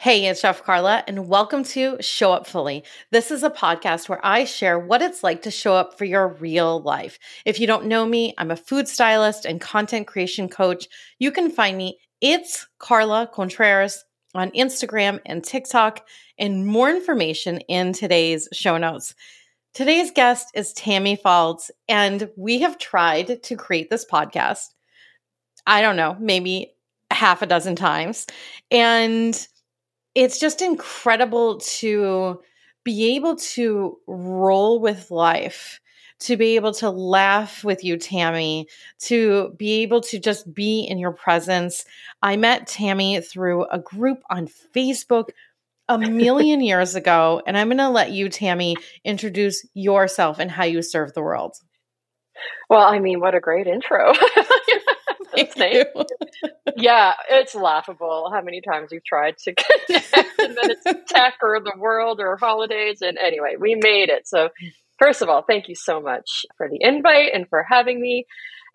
Hey, it's Chef Carla, and welcome to Show Up Fully. This is a podcast where I share what it's like to show up for your real life. If you don't know me, I'm a food stylist and content creation coach. You can find me, it's Carla Contreras, on Instagram and TikTok, and more information in today's show notes. Today's guest is Tammy Faulds, and we have tried to create this podcast, I don't know, maybe half a dozen times, and it's just incredible to be able to roll with life, to be able to laugh with you, Tammy, to be able to just be in your presence. I met Tammy through a group on Facebook a million years ago, and I'm going to let you, Tammy, introduce yourself and how you serve the world. Well, I mean, what a great intro. Yeah, it's laughable how many times we've tried to connect and then it's tech or the world or holidays. And anyway, we made it. So first of all, thank you so much for the invite and for having me.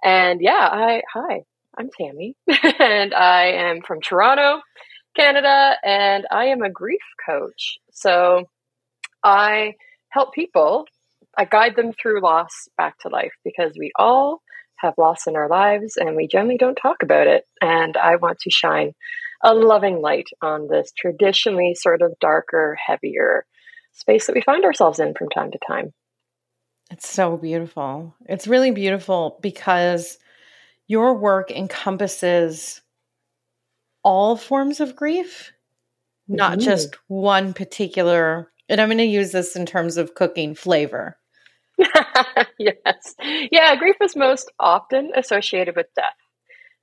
And yeah, hi, I'm Tammy and I am from Toronto, Canada, and I am a grief coach. So I help people, I guide them through loss back to life because we all have loss in our lives and we generally don't talk about it. And I want to shine a loving light on this traditionally sort of darker, heavier space that we find ourselves in from time to time. It's so beautiful. It's really beautiful because your work encompasses all forms of grief, not just one particular, and I'm going to use this in terms of cooking flavor. Yes. Yeah, grief is most often associated with death.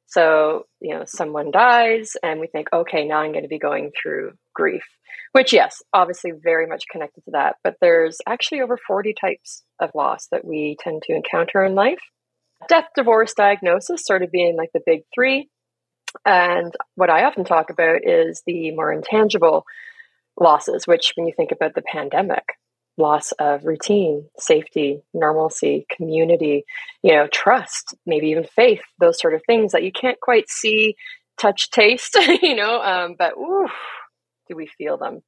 So, you know, someone dies and we think, okay, now I'm going to be going through grief, which yes, obviously very much connected to that. But there's actually over 40 types of loss that we tend to encounter in life. Death, divorce, diagnosis sort of being like the big three. And what I often talk about is the more intangible losses, which when you think about the pandemic, loss of routine, safety, normalcy, community, you know, trust, maybe even faith, those sort of things that you can't quite see, touch, taste, you know, but ooh, do we feel them?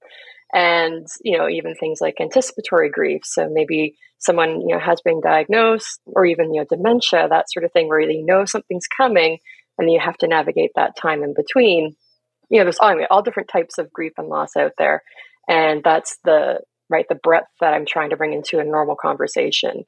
And, you know, even things like anticipatory grief. So maybe someone, you know, has been diagnosed or even, you know, dementia, that sort of thing where you know something's coming and you have to navigate that time in between. You know, there's all different types of grief and loss out there. And that's the breadth that I'm trying to bring into a normal conversation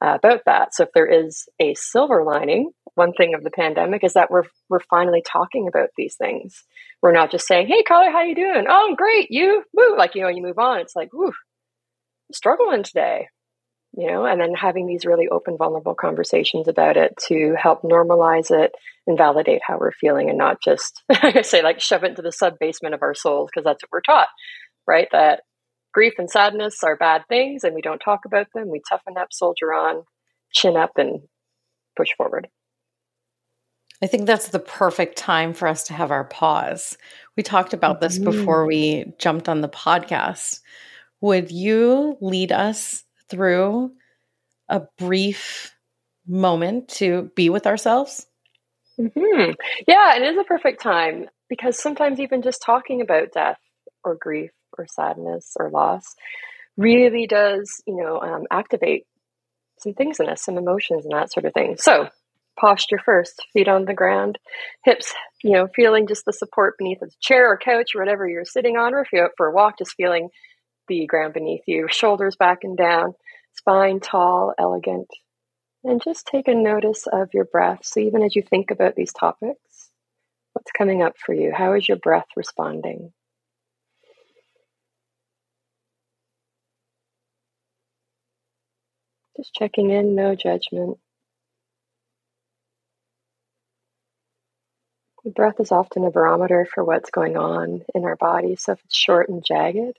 about that. So if there is a silver lining, one thing of the pandemic is that we're finally talking about these things. We're not just saying, hey, Carla, how you doing? Oh, I'm great. You? Woo. Like, you know, you move on. It's like, woo, struggling today, you know, and then having these really open, vulnerable conversations about it to help normalize it and validate how we're feeling and not just say like shove it into the sub basement of our souls. Cause that's what we're taught, right? That grief and sadness are bad things and we don't talk about them. We toughen up, soldier on, chin up, and push forward. I think that's the perfect time for us to have our pause. We talked about this before we jumped on the podcast. Would you lead us through a brief moment to be with ourselves? Mm-hmm. Yeah, it is a perfect time because sometimes even just talking about death or grief or sadness or loss really does, you know, activate some things in us, some emotions and that sort of thing. So posture first, feet on the ground, hips, you know, feeling just the support beneath the chair or couch or whatever you're sitting on, or if you're out for a walk, just feeling the ground beneath you, shoulders back and down, spine tall, elegant, and just take a notice of your breath. So even as you think about these topics, what's coming up for you? How is your breath responding? Just checking in, no judgment. The breath is often a barometer for what's going on in our body. So if it's short and jagged,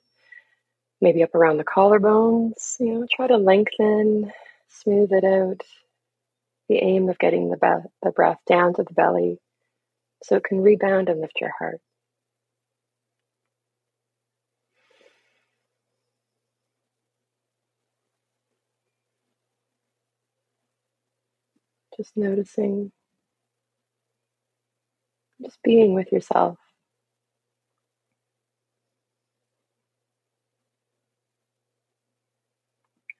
maybe up around the collarbones, you know, try to lengthen, smooth it out. The aim of getting the breath down to the belly so it can rebound and lift your heart. Just noticing, just being with yourself.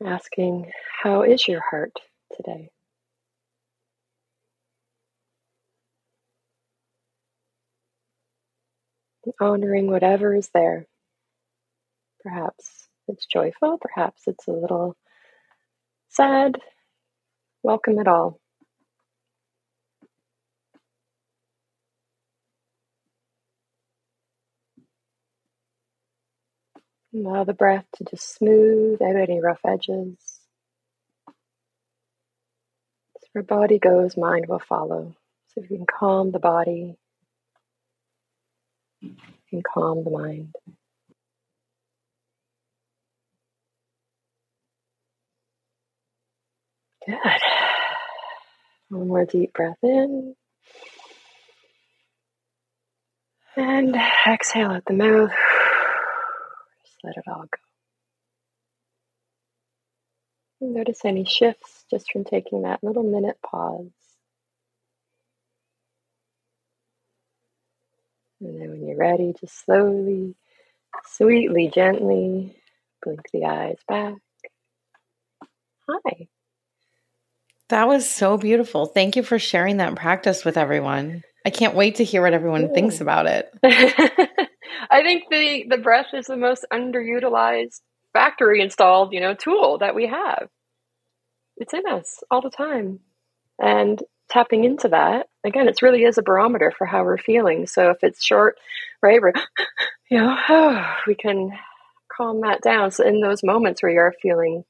asking, how is your heart today? Honoring whatever is there. Perhaps it's joyful, perhaps it's a little sad. Welcome it all. Allow the breath to just smooth out any rough edges. As where body goes, mind will follow. So if you can calm the body, you can calm the mind. Good. One more deep breath in. And exhale at the mouth. Just let it all go. Notice any shifts just from taking that little minute pause. And then when you're ready, just slowly, sweetly, gently blink the eyes back. Hi. That was so beautiful. Thank you for sharing that practice with everyone. I can't wait to hear what everyone thinks about it. I think the breath is the most underutilized factory installed, tool that we have. It's in us all the time. And tapping into that, again, it really is a barometer for how we're feeling. So if it's short, right, we're, we can calm that down. So in those moments where you are feeling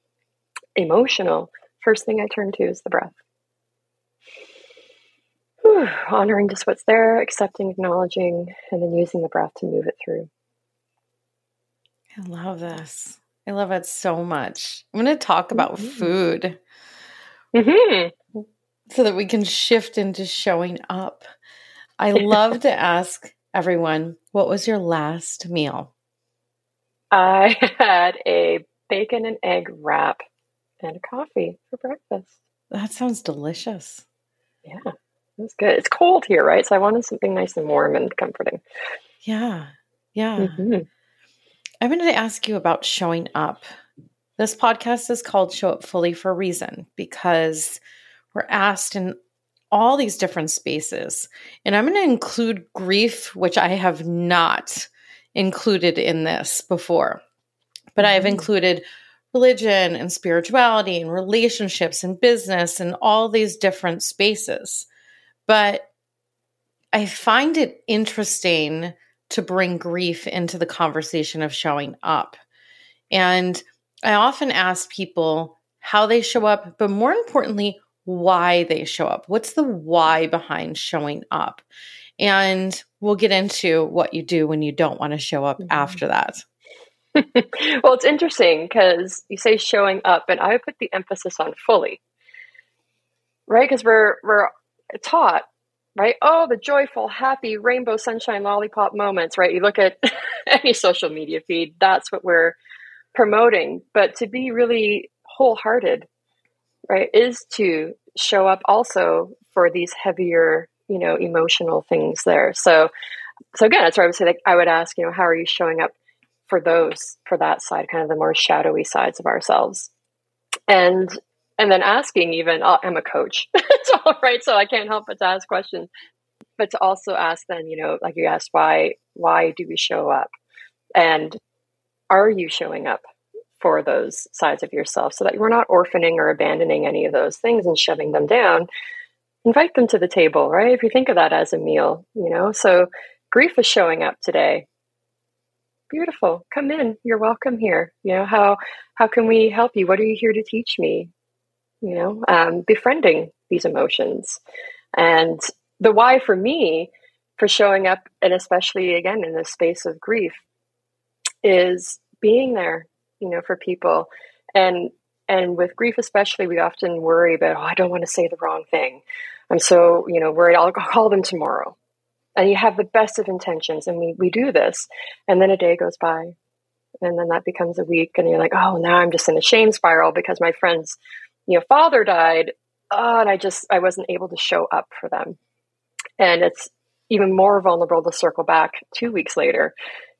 emotional, first thing I turn to is the breath. Whew. Honoring just what's there, accepting, acknowledging, and then using the breath to move it through. I love this. I love it so much. I'm going to talk about food so that we can shift into showing up. I love to ask everyone, what was your last meal? I had a bacon and egg wrap and a coffee for breakfast. That sounds delicious. Yeah, that's good. It's cold here, right? So I wanted something nice and warm and comforting. Yeah. I wanted to ask you about showing up. This podcast is called Show Up Fully for a reason, because we're asked in all these different spaces. And I'm going to include grief, which I have not included in this before, but I have included religion and spirituality and relationships and business and all these different spaces. But I find it interesting to bring grief into the conversation of showing up. And I often ask people how they show up, but more importantly, why they show up. What's the why behind showing up? And we'll get into what you do when you don't want to show up after that. Well, it's interesting because you say showing up, and I put the emphasis on fully, right? Because we're taught, right? Oh, the joyful, happy, rainbow, sunshine, lollipop moments, right? You look at any social media feed, that's what we're promoting. But to be really wholehearted, right, is to show up also for these heavier, emotional things there. So again, that's where I would say, like, I would ask, how are you showing up for that side, kind of the more shadowy sides of ourselves. And then asking even, I'm a coach, so I can't help but to ask questions, but to also ask then, like you asked, why do we show up? And are you showing up for those sides of yourself so that we're not orphaning or abandoning any of those things and shoving them down? Invite them to the table, right? If you think of that as a meal, so grief is showing up today. Beautiful. Come in. You're welcome here. How can we help you? What are you here to teach me? Befriending these emotions. And the why for me for showing up, and especially again in this space of grief, is being there, for people. And with grief especially, we often worry about, I don't want to say the wrong thing. I'm so, worried. I'll call them tomorrow. And you have the best of intentions, and we do this, and then a day goes by, and then that becomes a week, and you're like, now I'm just in a shame spiral because my friend's, father died, and I wasn't able to show up for them. And it's even more vulnerable to circle back 2 weeks later,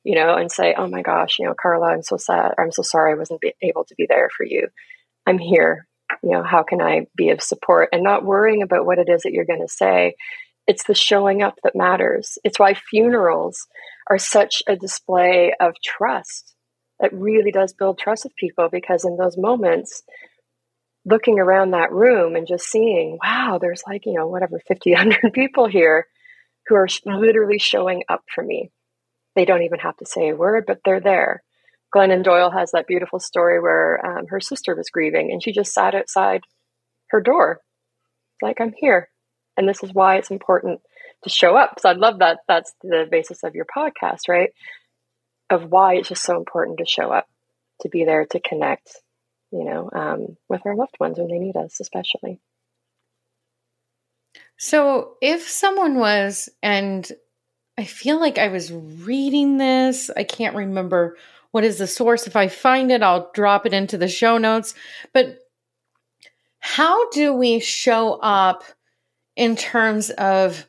and say, oh my gosh, Carla, I'm so sad, or I'm so sorry I wasn't able to be there for you. I'm here. You know, how can I be of support? And not worrying about what it is that you're going to say. It's the showing up that matters. It's why funerals are such a display of trust. It really does build trust with people, because in those moments, looking around that room and just seeing, wow, there's like, you know, whatever, 50, 100 people here who are literally showing up for me. They don't even have to say a word, but they're there. Glennon Doyle has that beautiful story where her sister was grieving and she just sat outside her door. Like, I'm here. And this is why it's important to show up. So I love that. That's the basis of your podcast, right? Of why it's just so important to show up, to be there, to connect, you know, with our loved ones when they need us, especially. So if someone was, and I feel like I was reading this, I can't remember what is the source. If I find it, I'll drop it into the show notes. But how do we show up in terms of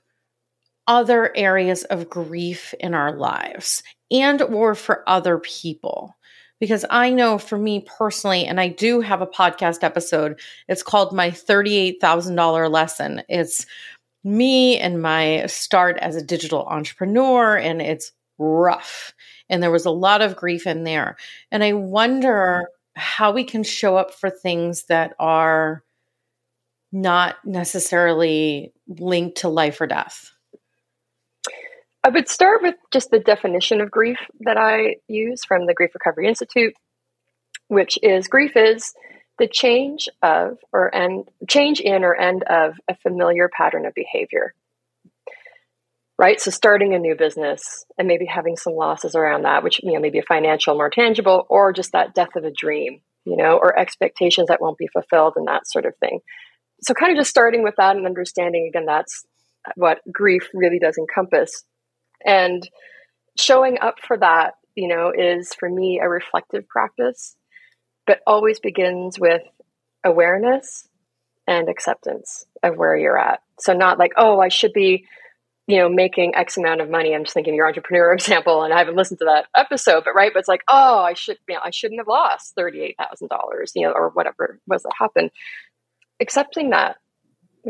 other areas of grief in our lives and or for other people? Because I know for me personally, and I do have a podcast episode, it's called My $38,000 Lesson. It's me and my start as a digital entrepreneur, and it's rough. And there was a lot of grief in there. And I wonder how we can show up for things that are not necessarily linked to life or death. I would start with just the definition of grief that I use from the Grief Recovery Institute, which is grief is the change of or end, change in or end of a familiar pattern of behavior, right? So starting a new business and maybe having some losses around that, which, you know, maybe a financial, more tangible, or just that death of a dream, you know, or expectations that won't be fulfilled and that sort of thing. So kind of just starting with that and understanding, again, that's what grief really does encompass. And showing up for that, you know, is for me a reflective practice, but always begins with awareness and acceptance of where you're at. So not like, oh, I should be, you know, making X amount of money. I'm just thinking your entrepreneur example, and I haven't listened to that episode, but right. But it's like, oh, I should, you know, I shouldn't have lost $38,000, you know, or whatever was that happened. Accepting that.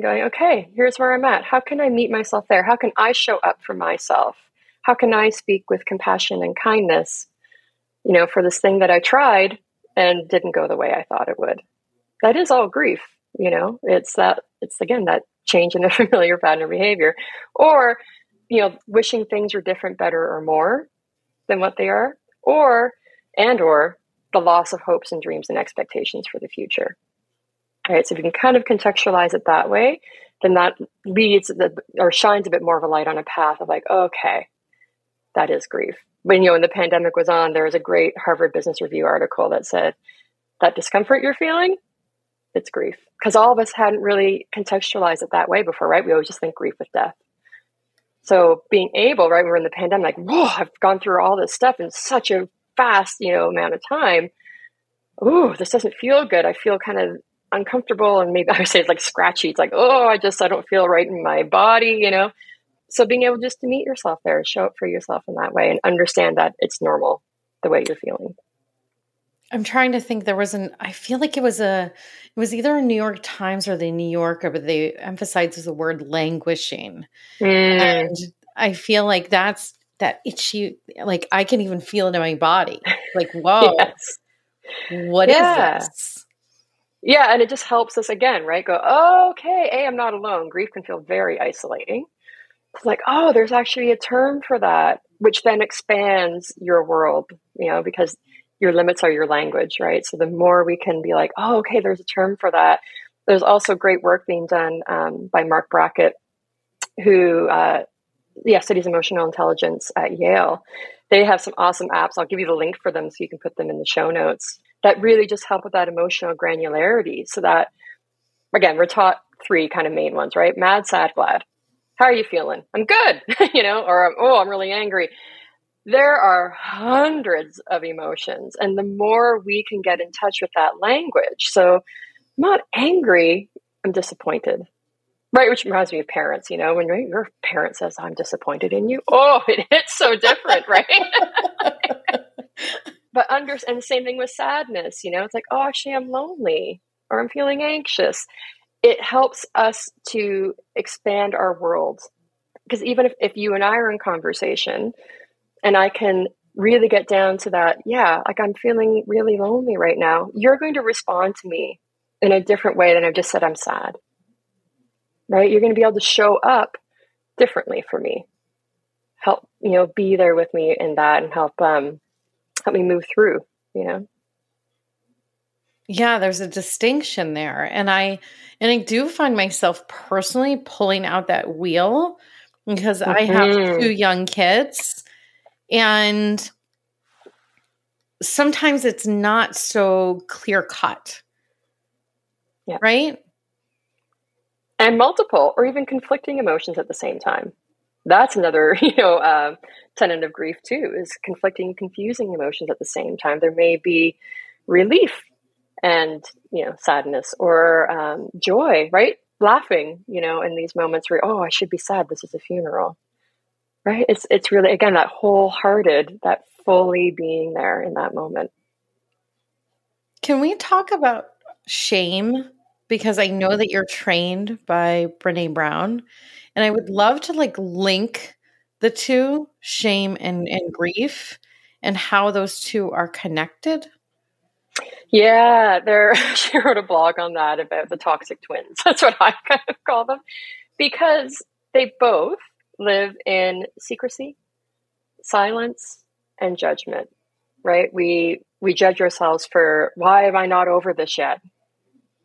Going, okay, here's where I'm at. How can I meet myself there? How can I show up for myself? How can I speak with compassion and kindness, you know, for this thing that I tried and didn't go the way I thought it would? That is all grief, you know, it's again, that change in a familiar pattern of behavior, or, you know, wishing things were different, better, or more than what they are, or the loss of hopes and dreams and expectations for the future. Right, so if you can kind of contextualize it that way, then that leads or shines a bit more of a light on a path of like, okay, that is grief. When, you know, when the pandemic was on, there was a great Harvard Business Review article that said that discomfort you're feeling, it's grief. Because all of us hadn't really contextualized it that way before, right? We always just think grief with death. So being able, right, we're in the pandemic, like, whoa, I've gone through all this stuff in such a fast, you know, amount of time. Ooh, this doesn't feel good. I feel kind of uncomfortable, and maybe I would say it's like scratchy. It's like, oh, I don't feel right in my body, you know? So being able just to meet yourself there, show up for yourself in that way, and understand that it's normal the way you're feeling. I'm trying to think, I feel like it was either a New York Times or the New Yorker, but they emphasized the word languishing. And I feel like that's that itchy, like I can even feel it in my body. Like, whoa, yes. What is this? Yeah, and it just helps us again, right? Go, oh, okay, hey, I'm not alone. Grief can feel very isolating. It's like, oh, there's actually a term for that, which then expands your world, you know, because your limits are your language, right? So the more we can be like, oh, okay, there's a term for that. There's also great work being done by Mark Brackett, who studies emotional intelligence at Yale. They have some awesome apps. I'll give you the link for them so you can put them in the show notes. That really just help with that emotional granularity. So that, again, we're taught three kind of main ones, right? Mad, sad, glad. How are you feeling? I'm good, you know, or, oh, I'm really angry. There are hundreds of emotions. And the more we can get in touch with that language. So I'm not angry, I'm disappointed, right? Which reminds me of parents, you know, when your parent says, I'm disappointed in you. Oh, it hits so different, right? But and the same thing with sadness, you know, it's like, oh, actually I'm lonely or I'm feeling anxious. It helps us to expand our world. Because even if you and I are in conversation and I can really get down to that, yeah, like I'm feeling really lonely right now, you're going to respond to me in a different way than I've just said I'm sad, right? You're going to be able to show up differently for me, help, you know, be there with me in that and help me move through, you know? Yeah, there's a distinction there. And I do find myself personally pulling out that wheel because I have two young kids, and sometimes it's not so clear cut. Yeah. Right. And multiple or even conflicting emotions at the same time. That's another, you know, tenet of grief too, is conflicting, confusing emotions at the same time. There may be relief and, you know, sadness or joy, right? Laughing, you know, in these moments where, oh, I should be sad. This is a funeral, right? It's really, again, that wholehearted, that fully being there in that moment. Can we talk about shame? Because I know that you're trained by Brené Brown, and I would love to like link the two, shame and grief, and how those two are connected. Yeah, she wrote a blog on that about the toxic twins. That's what I kind of call them, because they both live in secrecy, silence, and judgment, right? We judge ourselves for, why am I not over this yet?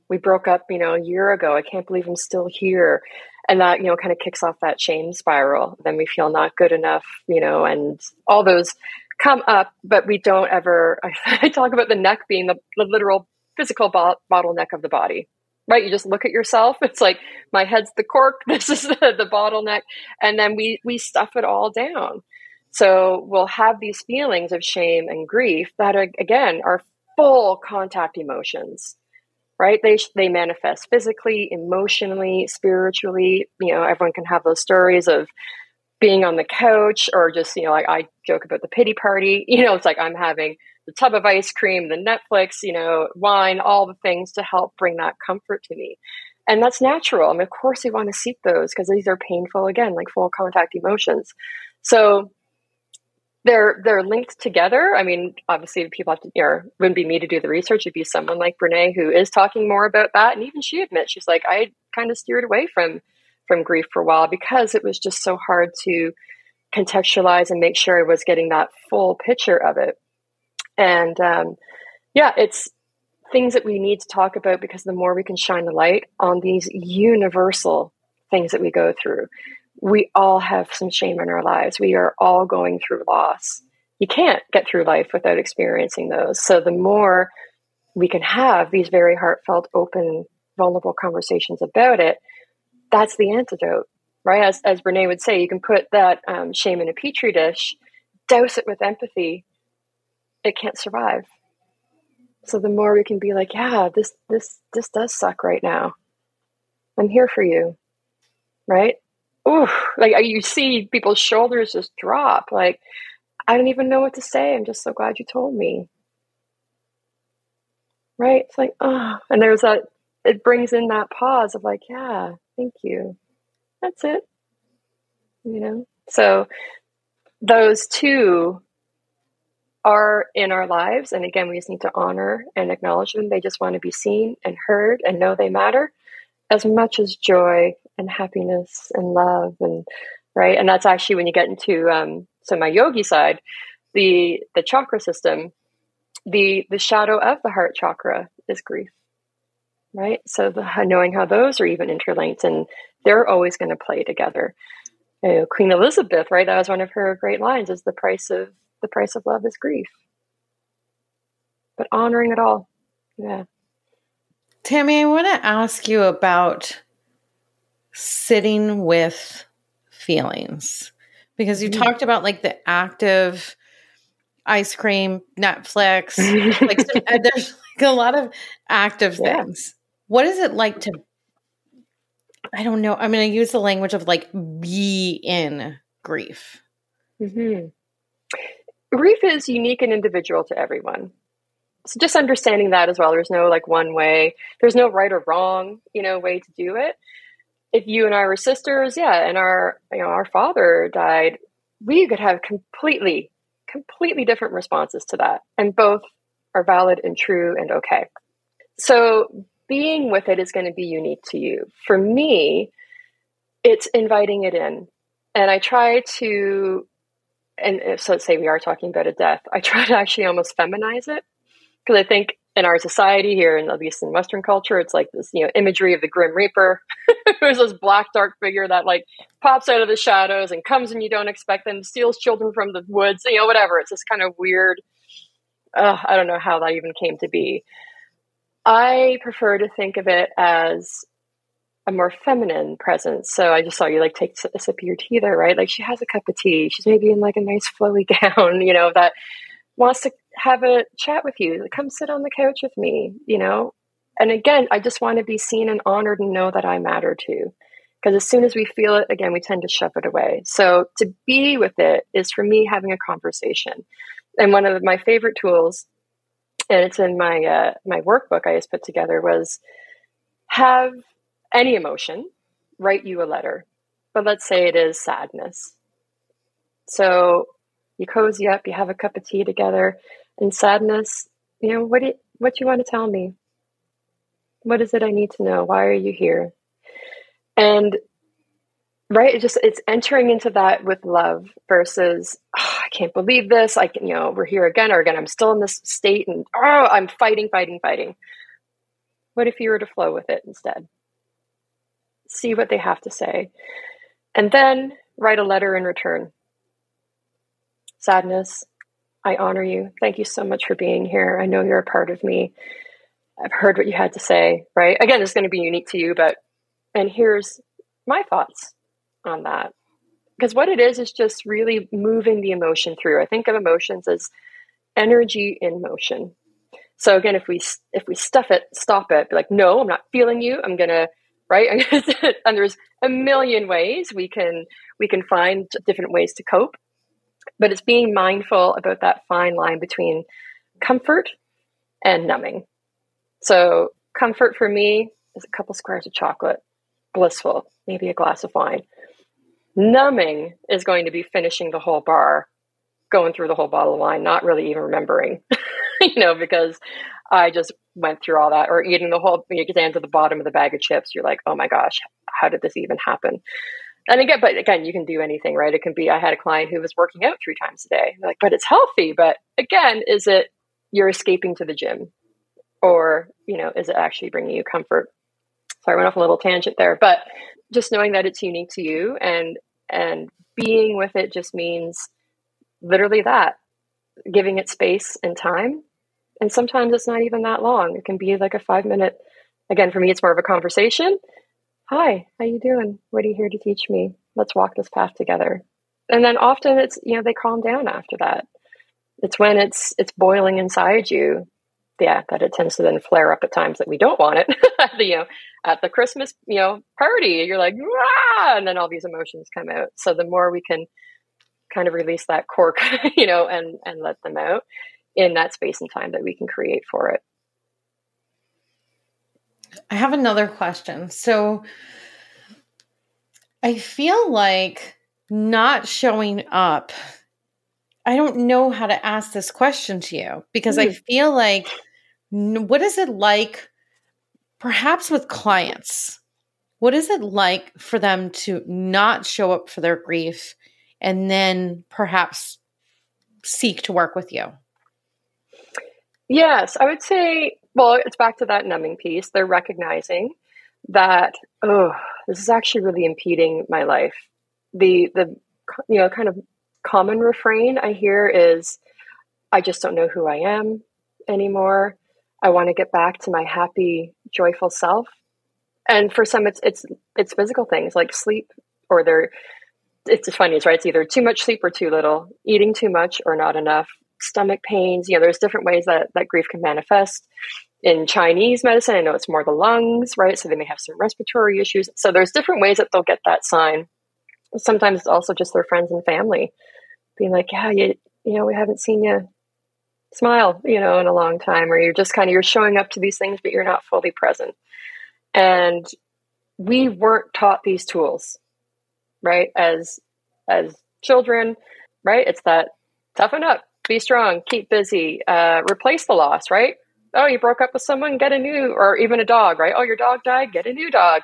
We broke up, you know, a year ago. I can't believe I'm still here. And that, you know, kind of kicks off that shame spiral. Then we feel not good enough, you know, and all those come up, but we don't ever, I talk about the neck being the literal physical bottleneck of the body, right? You just look at yourself. It's like, my head's the cork. This is the bottleneck. And then we stuff it all down. So we'll have these feelings of shame and grief that are, again, are full contact emotions, right? They manifest physically, emotionally, spiritually. You know, everyone can have those stories of being on the couch or just, you know, like I joke about the pity party, you know, it's like I'm having the tub of ice cream, the Netflix, you know, wine, all the things to help bring that comfort to me. And that's natural. I mean, of course we want to seek those because these are painful, again, like full contact emotions. So they're linked together. I mean, obviously people have to, you know, wouldn't be me to do the research. It'd be someone like Brené who is talking more about that. And even she admits, she's like, I kind of steered away from grief for a while because it was just so hard to contextualize and make sure I was getting that full picture of it. And yeah, it's things that we need to talk about because the more we can shine the light on these universal things that we go through. We all have some shame in our lives. We are all going through loss. You can't get through life without experiencing those. So the more we can have these very heartfelt, open, vulnerable conversations about it, that's the antidote, right? As Brené would say, you can put that shame in a petri dish, douse it with empathy. It can't survive. So the more we can be like, yeah, this does suck right now. I'm here for you, right? Ooh, like you see people's shoulders just drop. Like, I don't even know what to say. I'm just so glad you told me. Right? It's like, oh, and there's that, it brings in that pause of like, yeah, thank you. That's it. You know? So those two are in our lives. And again, we just need to honor and acknowledge them. They just want to be seen and heard and know they matter as much as joy and happiness and love and right. And that's actually when you get into, so my yogi side, the chakra system, the shadow of the heart chakra is grief, right? So knowing how those are even interlinked and they're always going to play together. You know, Queen Elizabeth, right? That was one of her great lines is the price of love is grief, but honoring it all. Yeah. Tammy, I want to ask you about sitting with feelings because you talked about like the active ice cream, Netflix, like there's like a lot of active things. What is it like to, I don't know, I'm going to use the language of like be in grief. Mm-hmm. grief is unique and individual to everyone. So just understanding that as well. There's no like one way. There's no right or wrong, way to do it. If you and I were sisters, and our father died, we could have completely different responses to that. And both are valid and true and okay. So being with it is going to be unique to you. For me, it's inviting it in. And I try to, and so let's say we are talking about a death, I try to actually almost feminize it. Because I think in our society here, and at least in Western culture, it's like this, imagery of the Grim Reaper. There's this black, dark figure that like pops out of the shadows and comes and you don't expect them, steals children from the woods, whatever. It's this kind of weird, I don't know how that even came to be. I prefer to think of it as a more feminine presence. So I just saw you like take a sip of your tea there, right? Like she has a cup of tea. She's maybe in like a nice flowy gown, that wants to have a chat with you. Come sit on the couch with me, And again, I just want to be seen and honored and know that I matter too. Because as soon as we feel it, again, we tend to shove it away. So to be with it is for me having a conversation. And one of my favorite tools, and it's in my my workbook I just put together, was have any emotion, write you a letter. But let's say it is sadness. So you cozy up, you have a cup of tea together, and sadness, what do you want to tell me? What is it I need to know? Why are you here? And right, it's entering into that with love versus, I can't believe this. We're here again or again. I'm still in this state and I'm fighting. What if you were to flow with it instead? See what they have to say. And then write a letter in return. Sadness, I honor you. Thank you so much for being here. I know you're a part of me. I've heard what you had to say, right? Again, it's going to be unique to you, and here's my thoughts on that. Because what it is just really moving the emotion through. I think of emotions as energy in motion. So again, if we stop it, be like, no, I'm not feeling you. I'm going to, right? And there's a million ways we can find different ways to cope. But it's being mindful about that fine line between comfort and numbing. So comfort for me is a couple squares of chocolate, blissful, maybe a glass of wine. Numbing is going to be finishing the whole bar, going through the whole bottle of wine, not really even remembering, because I just went through all that, or eating the whole, you get down to the bottom of the bag of chips. You're like, oh my gosh, how did this even happen? And again, you can do anything, right? It can be, I had a client who was working out 3 times a day, like, but it's healthy. But again, is it you're escaping to the gym, or, is it actually bringing you comfort? So I went off a little tangent there, but just knowing that it's unique to you and being with it just means literally that, giving it space and time. And sometimes it's not even that long. It can be like a 5-minute, again, for me, it's more of a conversation. Hi, how you doing? What are you here to teach me? Let's walk this path together. And then often it's, they calm down after that. It's when it's boiling inside you. Yeah, that it tends to then flare up at times that we don't want it. At the Christmas, party, you're like, ah! And then all these emotions come out. So the more we can kind of release that cork, and let them out in that space and time that we can create for it. I have another question. So I feel like not showing up, I don't know how to ask this question to you because I feel like, what is it like perhaps with clients? What is it like for them to not show up for their grief and then perhaps seek to work with you? Yes, I would say, well, it's back to that numbing piece. They're recognizing that, this is actually really impeding my life. The kind of common refrain I hear is, I just don't know who I am anymore. I want to get back to my happy, joyful self. And for some, it's physical things like sleep, or it's funny, right? It's either too much sleep or too little, eating too much or not enough, stomach pains. There's different ways that grief can manifest. In Chinese medicine, I know it's more the lungs, right? So they may have some respiratory issues. So there's different ways that they'll get that sign. Sometimes it's also just their friends and family being like, yeah, you know, we haven't seen you smile, you know, in a long time, or you're just kind of, you're showing up to these things, but you're not fully present. And we weren't taught these tools, right? As children, right? It's that toughen up, be strong, keep busy, replace the loss, right? Oh, you broke up with someone, get a new, or even a dog, right? Oh, your dog died, get a new dog.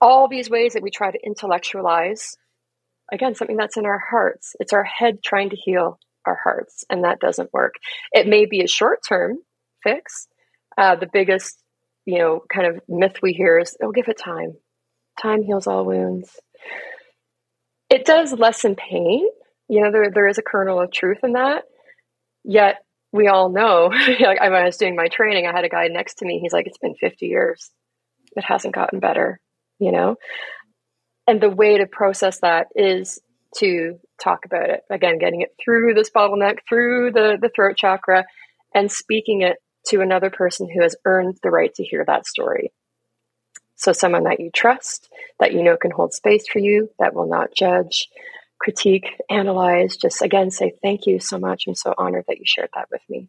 All these ways that we try to intellectualize, again, something that's in our hearts. It's our head trying to heal our hearts, and that doesn't work. It may be a short-term fix. The biggest, you know, kind of myth we hear is, oh, give it time. Time heals all wounds. It does lessen pain. You know, there is a kernel of truth in that. Yet we all know, like when I was doing my training, I had a guy next to me. He's like, it's been 50 years. It hasn't gotten better, you know? And the way to process that is to talk about it. Again, getting it through this bottleneck, through the throat chakra, and speaking it to another person who has earned the right to hear that story. So someone that you trust, that you know can hold space for you, that will not judge, critique, analyze, just again, say, thank you so much. I'm so honored that you shared that with me.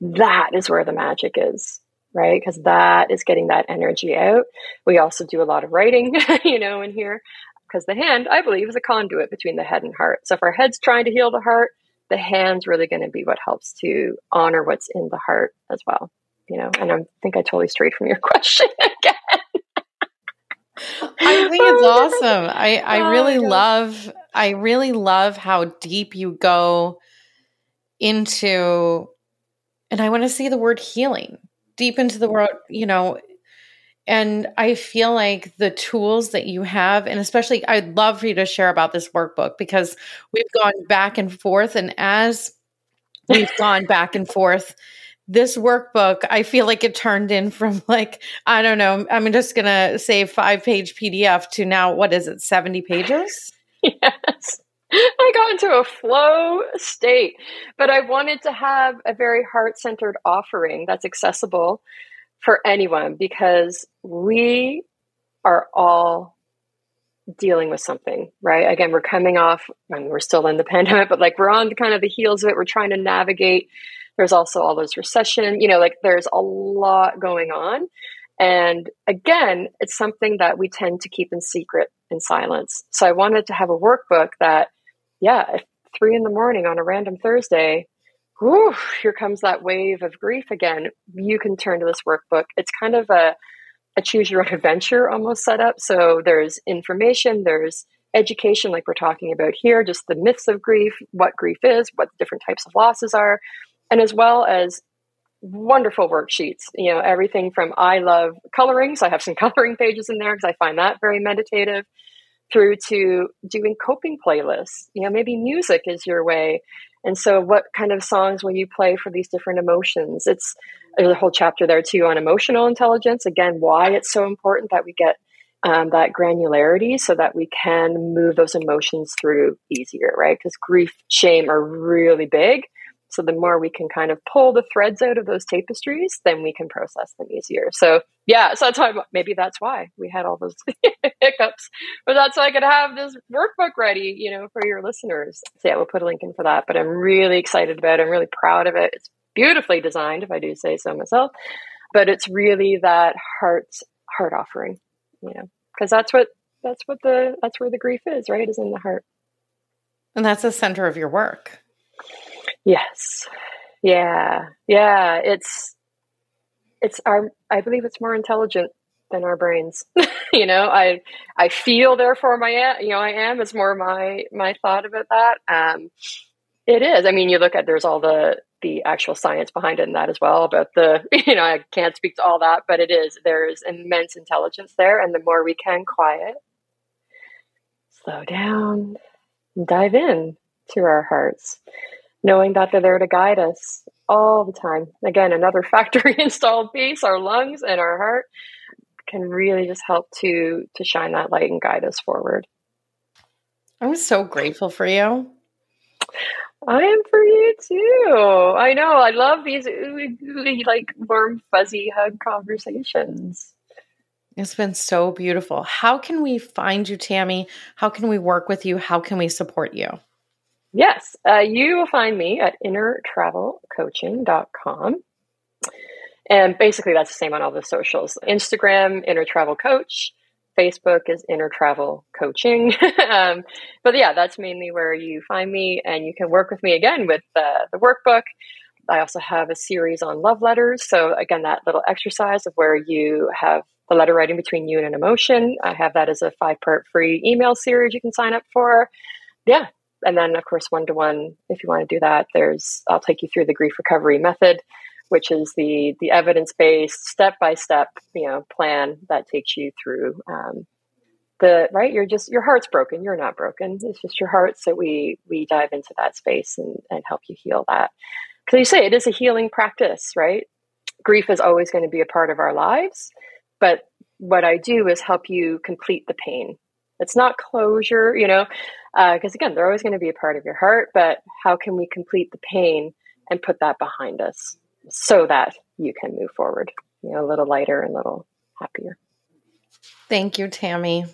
That is where the magic is, right? Because that is getting that energy out. We also do a lot of writing, you know, in here, because the hand, I believe, is a conduit between the head and heart. So if our head's trying to heal the heart, the hand's really going to be what helps to honor what's in the heart as well. You know, and I think I totally strayed from your question again. I think it's awesome. I really love how deep you go into, and I want to say the word healing, deep into the world, you know, and I feel like the tools that you have, and especially I'd love for you to share about this workbook, because we've gone back and forth, and as we've gone back and forth, this workbook, I feel like it turned in from like, I don't know, I'm just going to say 5-page PDF to now, what is it, 70 pages? Yes. I got into a flow state, but I wanted to have a very heart-centered offering that's accessible for anyone, because we are all dealing with something, right? Again, we're coming off, I mean, we're still in the pandemic, but like we're on kind of the heels of it. We're trying to navigate. There's also all those recession, you know, like there's a lot going on. And again, it's something that we tend to keep in secret and silence. So I wanted to have a workbook that, yeah, at 3 a.m. on a random Thursday, whew, here comes that wave of grief again. You can turn to this workbook. It's kind of a choose your own adventure almost set up. So there's information, there's education, like we're talking about here, just the myths of grief, what grief is, what the different types of losses are. And as well as wonderful worksheets, you know, everything from I love coloring, so I have some coloring pages in there because I find that very meditative, through to doing coping playlists. You know, maybe music is your way. And so what kind of songs will you play for these different emotions? There's a whole chapter there too on emotional intelligence. Again, why it's so important that we get that granularity so that we can move those emotions through easier, right? Because grief, shame are really big. So the more we can kind of pull the threads out of those tapestries, then we can process them easier. So yeah, so that's why, maybe that's why we had all those hiccups, but that's why I could have this workbook ready, you know, for your listeners. So yeah, we'll put a link in for that, but I'm really excited about it. I'm really proud of it. It's beautifully designed, if I do say so myself, but it's really that heart offering, you know, because that's where the grief is, right? Is in the heart. And that's the center of your work. Yes. Yeah. Yeah. It's our, I believe it's more intelligent than our brains. You know, I feel, therefore I am is more my thought about that. It is. I mean, you look at, there's all the actual science behind it and that as well about the, you know, I can't speak to all that, but it is, there is immense intelligence there. And the more we can quiet, slow down, and dive in to our hearts, knowing that they're there to guide us all the time. Again, another factory installed piece, our lungs and our heart can really just help to shine that light and guide us forward. I'm so grateful for you. I am for you too. I know. I love these like warm, fuzzy hug conversations. It's been so beautiful. How can we find you, Tammy? How can we work with you? How can we support you? Yes, you will find me at innertravelcoaching.com. And basically that's the same on all the socials. Instagram, Inner Travel Coach. Facebook is Inner Travel Coaching. But yeah, that's mainly where you find me, and you can work with me again with the workbook. I also have a series on love letters. So again, that little exercise of where you have the letter writing between you and an emotion. I have that as a 5-part free email series you can sign up for. Yeah. And then of course, one-to-one, if you want to do that, I'll take you through the grief recovery method, which is the evidence-based step-by-step, plan that takes you through your heart's broken. You're not broken. It's just your heart. So we dive into that space and help you heal that. Because you say it is a healing practice, right? Grief is always going to be a part of our lives. But what I do is help you complete the pain. It's not closure, because again, they're always going to be a part of your heart, but how can we complete the pain and put that behind us so that you can move forward, a little lighter and a little happier. Thank you, Tammy.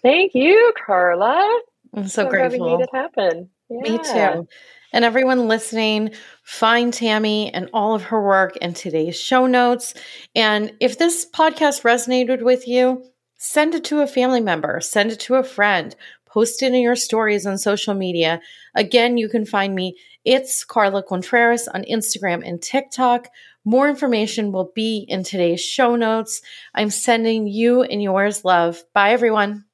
Thank you, Carla. I'm so grateful. Having made it happen. Yeah. Me too. And everyone listening, find Tammy and all of her work in today's show notes. And if this podcast resonated with you, send it to a family member, send it to a friend, post it in your stories on social media. Again, you can find me. It's Carla Contreras on Instagram and TikTok. More information will be in today's show notes. I'm sending you and yours love. Bye, everyone.